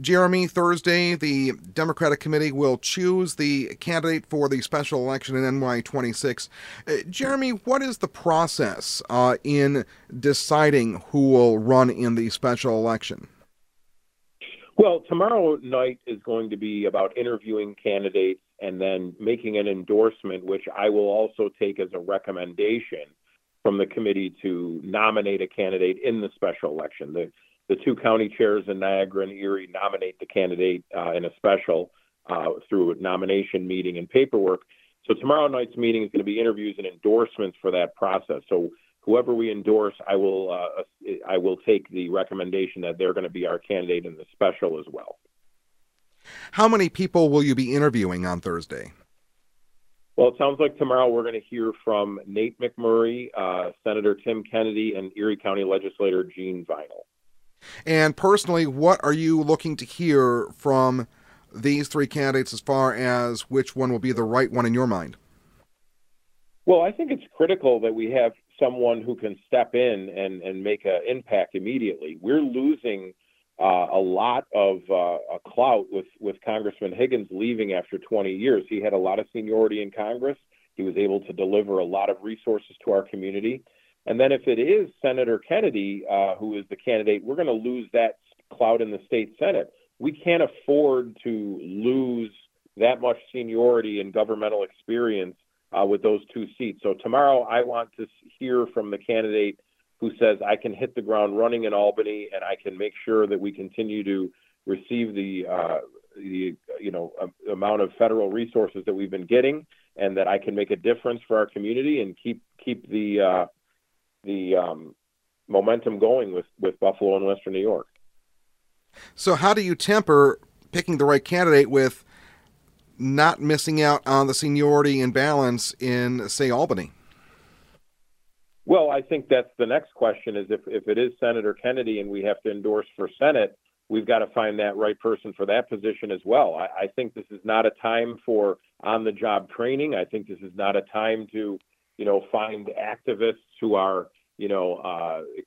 Jeremy, Thursday, the Democratic Committee will choose the candidate for the special election in NY26. Jeremy, what is the process in deciding who will run in the special election? Well, tomorrow night is going to be about interviewing candidates and then making an endorsement, which I will also take as a recommendation from the committee to nominate a candidate in the special election. The two county chairs in Niagara and Erie nominate the candidate in a special through a nomination meeting and paperwork. So tomorrow night's meeting is going to be interviews and endorsements for that process. So whoever we endorse, I will take the recommendation that they're going to be our candidate in the special as well. How many people will you be interviewing on Thursday? Well, it sounds like tomorrow we're going to hear from Nate McMurray, Senator Tim Kennedy, and Erie County Legislator Gene Vinal. And personally, what are you looking to hear from these three candidates as far as which one will be the right one in your mind? Well, I think it's critical that we have someone who can step in and make an impact immediately. We're losing a lot of clout with Congressman Higgins leaving after 20 years. He had a lot of seniority in Congress. He was able to deliver a lot of resources to our community. And then if it is Senator Kennedy, who is the candidate, we're going to lose that clout in the state Senate. We can't afford to lose that much seniority and governmental experience with those two seats. So tomorrow I want to hear from the candidate who says, I can hit the ground running in Albany and I can make sure that we continue to receive the amount of federal resources that we've been getting, and that I can make a difference for our community and keep the momentum going with Buffalo and Western New York. So how do you temper picking the right candidate with not missing out on the seniority and balance in, say, Albany? Well, I think that's the next question is if it is Senator Kennedy and we have to endorse for Senate, we've got to find that right person for that position as well. I think this is not a time for on-the-job training. I think this is not a time to find activists who are,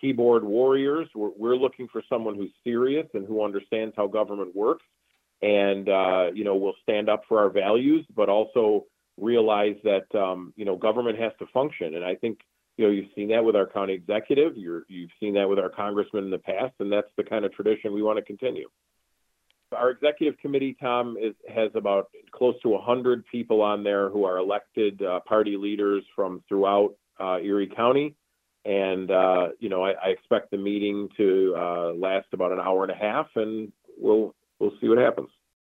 keyboard warriors. We're looking for someone who's serious and who understands how government works and, will stand up for our values, but also realize that, government has to function. And I think, you've seen that with our county executive. You've seen that with our congressman in the past, and that's the kind of tradition we want to continue. Our executive committee, Tom, has about close to 100 people on there who are elected party leaders from throughout Erie County. And, I expect the meeting to last about an hour and a half, and we'll see what happens.